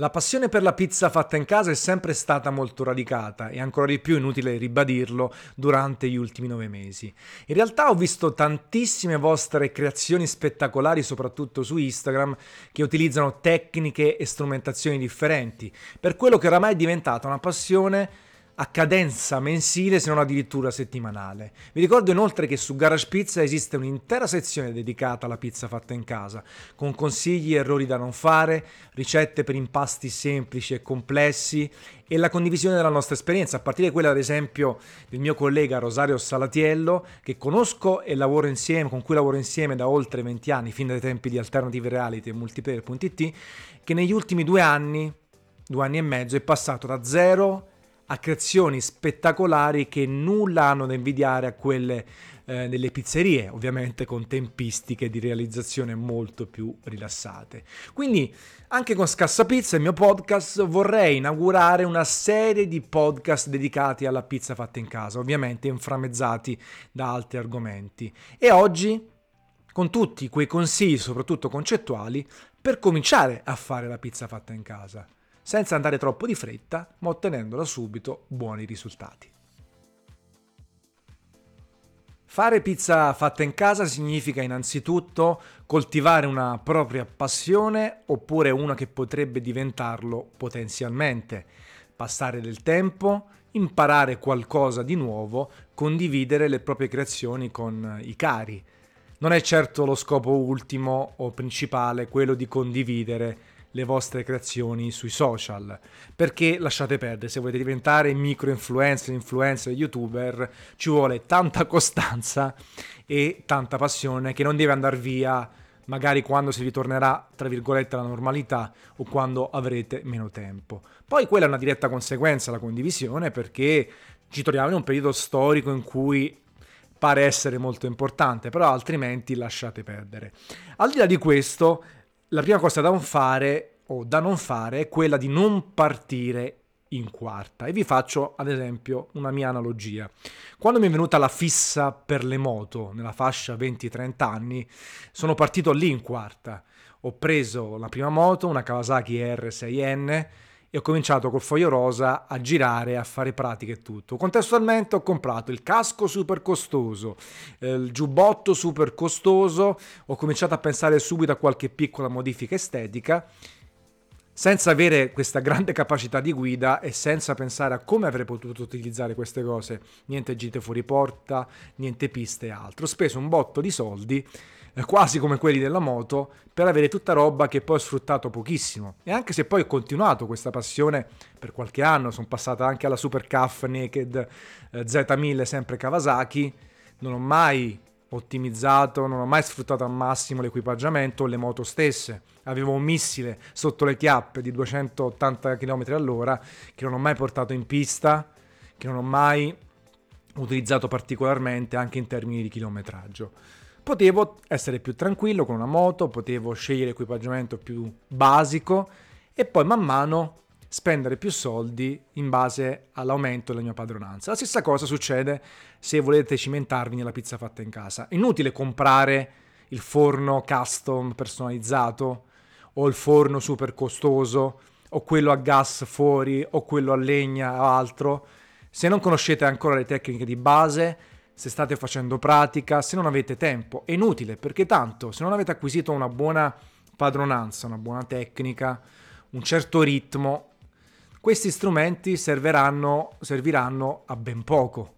La passione per la pizza fatta in casa è sempre stata molto radicata e ancora di più, inutile ribadirlo, durante gli ultimi 9 mesi. In realtà ho visto tantissime vostre creazioni spettacolari, soprattutto su Instagram, che utilizzano tecniche e strumentazioni differenti, per quello che oramai è diventata una passione a cadenza mensile, se non addirittura settimanale. Vi ricordo inoltre che su Garage Pizza esiste un'intera sezione dedicata alla pizza fatta in casa, con consigli e errori da non fare, ricette per impasti semplici e complessi e la condivisione della nostra esperienza, a partire da quella ad esempio del mio collega Rosario Salatiello, che conosco e lavoro insieme, con cui lavoro insieme da oltre 20 anni, fin dai tempi di Alternative Reality e multiplayer.it, che negli ultimi 2 anni e mezzo è passato da zero a creazioni spettacolari che nulla hanno da invidiare a quelle delle pizzerie, ovviamente con tempistiche di realizzazione molto più rilassate. Quindi anche con Scassa Pizza, il mio podcast, vorrei inaugurare una serie di podcast dedicati alla pizza fatta in casa, ovviamente inframmezzati da altri argomenti. E oggi, con tutti quei consigli, soprattutto concettuali, per cominciare a fare la pizza fatta in casa, senza andare troppo di fretta, ma ottenendo da subito buoni risultati. Fare pizza fatta in casa significa innanzitutto coltivare una propria passione, oppure una che potrebbe diventarlo potenzialmente, passare del tempo, imparare qualcosa di nuovo, condividere le proprie creazioni con i cari. Non è certo lo scopo ultimo o principale quello di condividere le vostre creazioni sui social, perché lasciate perdere, se volete diventare micro influencer, influencer, youtuber, ci vuole tanta costanza e tanta passione che non deve andare via magari quando si ritornerà tra virgolette alla normalità o quando avrete meno tempo. Poi quella è una diretta conseguenza, la condivisione, perché ci troviamo in un periodo storico in cui pare essere molto importante, però altrimenti lasciate perdere. Al di là di questo, la prima cosa da fare o da non fare è quella di non partire in quarta, e vi faccio ad esempio una mia analogia. Quando mi è venuta la fissa per le moto nella fascia 20-30 anni, sono partito lì in quarta. Ho preso la prima moto, una Kawasaki R6N, e ho cominciato col foglio rosa a girare, a fare pratiche e tutto. Contestualmente ho comprato il casco super costoso, il giubbotto super costoso, ho cominciato a pensare subito a qualche piccola modifica estetica, senza avere questa grande capacità di guida e senza pensare a come avrei potuto utilizzare queste cose. Niente gite fuori porta, niente piste e altro. Ho speso un botto di soldi, quasi come quelli della moto, per avere tutta roba che poi ho sfruttato pochissimo. E anche se poi ho continuato questa passione per qualche anno, sono passata anche alla Super Caf Naked Z1000, sempre Kawasaki, non ho mai ottimizzato, non ho mai sfruttato al massimo l'equipaggiamento o le moto stesse. Avevo un missile sotto le chiappe di 280 km all'ora che non ho mai portato in pista, che non ho mai utilizzato particolarmente anche in termini di chilometraggio. Potevo essere più tranquillo con una moto, potevo scegliere equipaggiamento più basico e poi man mano spendere più soldi in base all'aumento della mia padronanza. La stessa cosa succede se volete cimentarvi nella pizza fatta in casa. Inutile comprare il forno custom personalizzato o il forno super costoso o quello a gas fuori o quello a legna o altro. Se non conoscete ancora le tecniche di base, se state facendo pratica, se non avete tempo, è inutile, perché tanto se non avete acquisito una buona padronanza, una buona tecnica, un certo ritmo, questi strumenti serviranno a ben poco.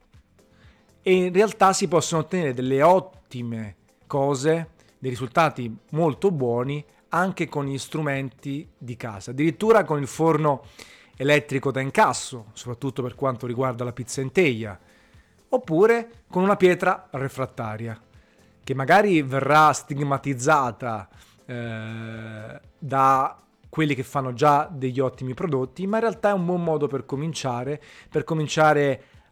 E in realtà si possono ottenere delle ottime cose, dei risultati molto buoni anche con gli strumenti di casa, addirittura con il forno elettrico da incasso, soprattutto per quanto riguarda la pizza in teglia, oppure con una pietra refrattaria, che magari verrà stigmatizzata da quelli che fanno già degli ottimi prodotti, ma in realtà è un buon modo per cominciare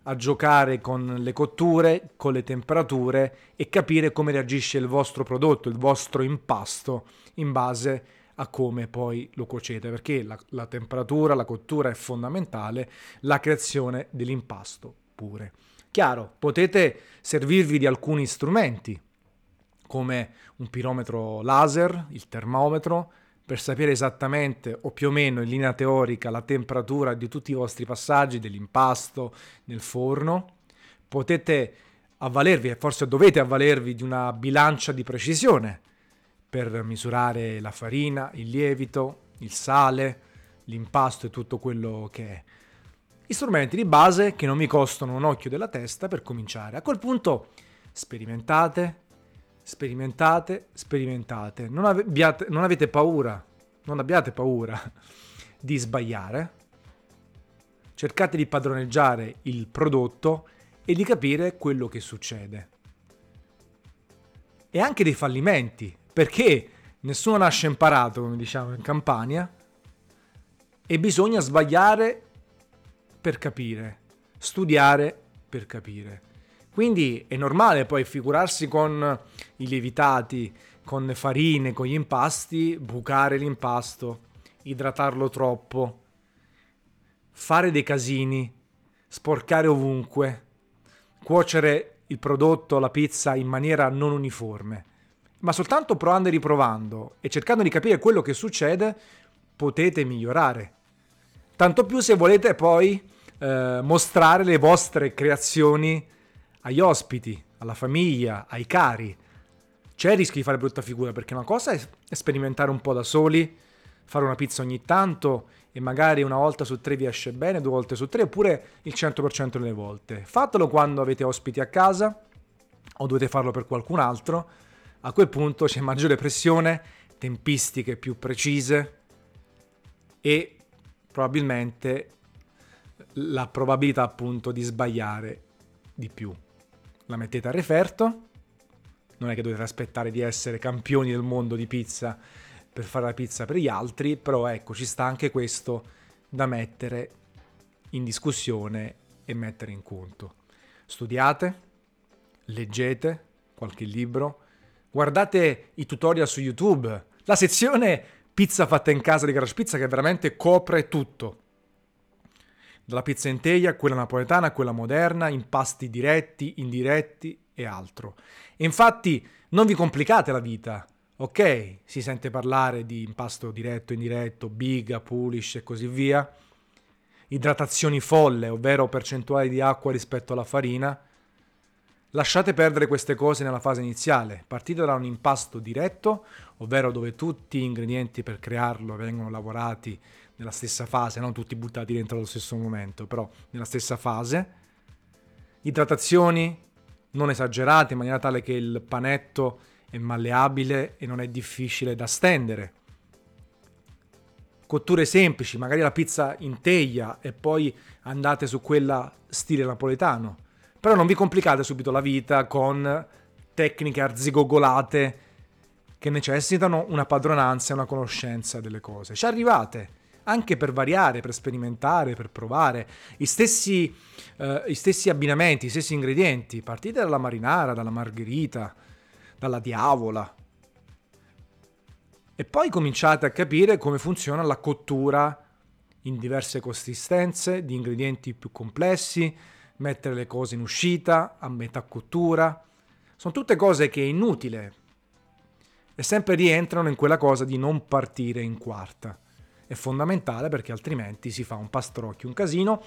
a giocare con le cotture, con le temperature e capire come reagisce il vostro prodotto, il vostro impasto, in base a come poi lo cuocete, perché la temperatura, la cottura è fondamentale, la creazione dell'impasto pure. Chiaro, potete servirvi di alcuni strumenti, come un pirometro laser, il termometro, per sapere esattamente o più o meno in linea teorica la temperatura di tutti i vostri passaggi dell'impasto nel forno. Potete avvalervi, e forse dovete avvalervi, di una bilancia di precisione per misurare la farina, il lievito, il sale, l'impasto e tutto quello che è. I strumenti di base che non mi costano un occhio della testa per cominciare. A quel punto sperimentate. Non abbiate paura di sbagliare. Cercate di padroneggiare il prodotto e di capire quello che succede. E anche dei fallimenti, perché nessuno nasce imparato, come diciamo in Campania, e bisogna sbagliare per capire, studiare per capire. Quindi è normale poi figurarsi con i lievitati, con le farine, con gli impasti, bucare l'impasto, idratarlo troppo, fare dei casini, sporcare ovunque, cuocere il prodotto, la pizza, in maniera non uniforme. Ma soltanto provando e riprovando e cercando di capire quello che succede, potete migliorare. Tanto più se volete poi mostrare le vostre creazioni agli ospiti, alla famiglia, ai cari. C'è il rischio di fare brutta figura, perché una cosa è sperimentare un po' da soli, fare una pizza ogni tanto e magari una volta su tre vi esce bene, due volte su tre, oppure il 100% delle volte. Fatelo quando avete ospiti a casa o dovete farlo per qualcun altro. A quel punto c'è maggiore pressione, tempistiche più precise e probabilmente la probabilità appunto di sbagliare di più. La mettete a referto, non è che dovete aspettare di essere campioni del mondo di pizza per fare la pizza per gli altri, però ecco, ci sta anche questo da mettere in discussione e mettere in conto. Studiate, leggete qualche libro, guardate i tutorial su YouTube, la sezione pizza fatta in casa di Garage Pizza che veramente copre tutto. Dalla pizza in teglia, quella napoletana, a quella moderna, impasti diretti, indiretti e altro. E infatti non vi complicate la vita, ok? Si sente parlare di impasto diretto, indiretto, biga, pulish e così via. Idratazioni folle, ovvero percentuali di acqua rispetto alla farina. Lasciate perdere queste cose nella fase iniziale. Partite da un impasto diretto, ovvero dove tutti gli ingredienti per crearlo vengono lavorati nella stessa fase, non tutti buttati dentro allo stesso momento, però nella stessa fase. Idratazioni non esagerate, in maniera tale che il panetto è malleabile e non è difficile da stendere. Cotture semplici, magari la pizza in teglia e poi andate su quella stile napoletano. Però non vi complicate subito la vita con tecniche arzigogolate che necessitano una padronanza e una conoscenza delle cose. Ci arrivate! Anche per variare, per sperimentare, per provare gli stessi abbinamenti, gli stessi ingredienti. Partite dalla marinara, dalla margherita, dalla diavola. E poi cominciate a capire come funziona la cottura in diverse consistenze, di ingredienti più complessi, mettere le cose in uscita, a metà cottura. Sono tutte cose che è inutile e sempre rientrano in quella cosa di non partire in quarta. È fondamentale perché altrimenti si fa un pastrocchio, un casino,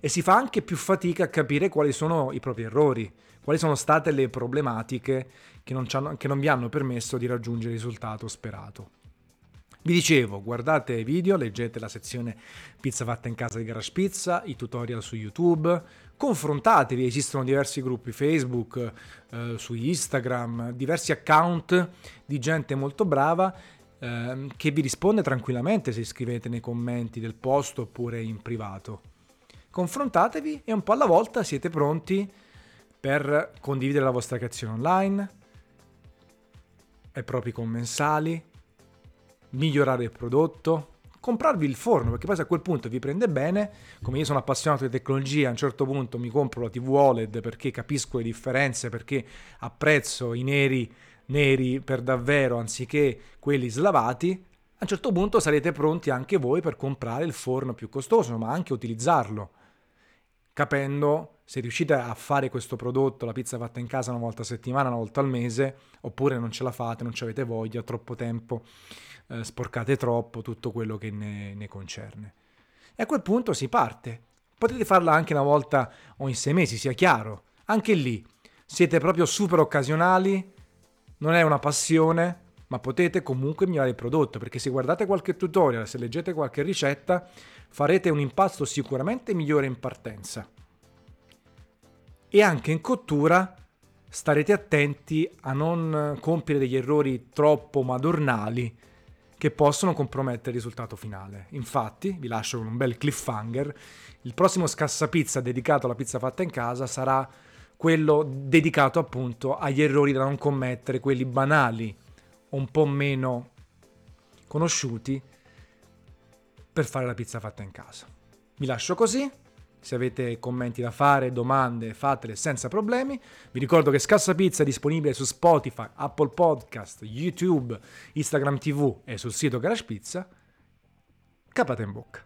e si fa anche più fatica a capire quali sono i propri errori, quali sono state le problematiche che non vi hanno permesso di raggiungere il risultato sperato. Vi dicevo, guardate i video, leggete la sezione pizza fatta in casa di Garage Pizza, i tutorial su YouTube, confrontatevi, esistono diversi gruppi Facebook, su Instagram, diversi account di gente molto brava che vi risponde tranquillamente se scrivete nei commenti del post oppure in privato. Confrontatevi e un po' alla volta siete pronti per condividere la vostra creazione online, ai propri commensali, migliorare il prodotto, comprarvi il forno, perché poi se a quel punto vi prende bene, come io sono appassionato di tecnologia, a un certo punto mi compro la TV OLED perché capisco le differenze, perché apprezzo i neri per davvero anziché quelli slavati. A un certo punto sarete pronti anche voi per comprare il forno più costoso, ma anche utilizzarlo, capendo se riuscite a fare questo prodotto, la pizza fatta in casa una volta a settimana, una volta al mese, oppure non ce la fate, non ci avete voglia, troppo tempo, sporcate troppo, tutto quello che ne concerne. E a quel punto si parte. Potete farla anche una volta ogni 6 mesi, sia chiaro. Anche lì siete proprio super occasionali, non è una passione, ma potete comunque migliorare il prodotto, perché se guardate qualche tutorial, se leggete qualche ricetta, farete un impasto sicuramente migliore in partenza. E anche in cottura starete attenti a non compiere degli errori troppo madornali che possono compromettere il risultato finale. Infatti, vi lascio con un bel cliffhanger, il prossimo Scassa Pizza dedicato alla pizza fatta in casa sarà quello dedicato appunto agli errori da non commettere, quelli banali, un po' meno conosciuti, per fare la pizza fatta in casa. Vi lascio così, se avete commenti da fare, domande, fatele senza problemi. Vi ricordo che Scassa Pizza è disponibile su Spotify, Apple Podcast, YouTube, Instagram TV e sul sito Garage Pizza. Capate in bocca.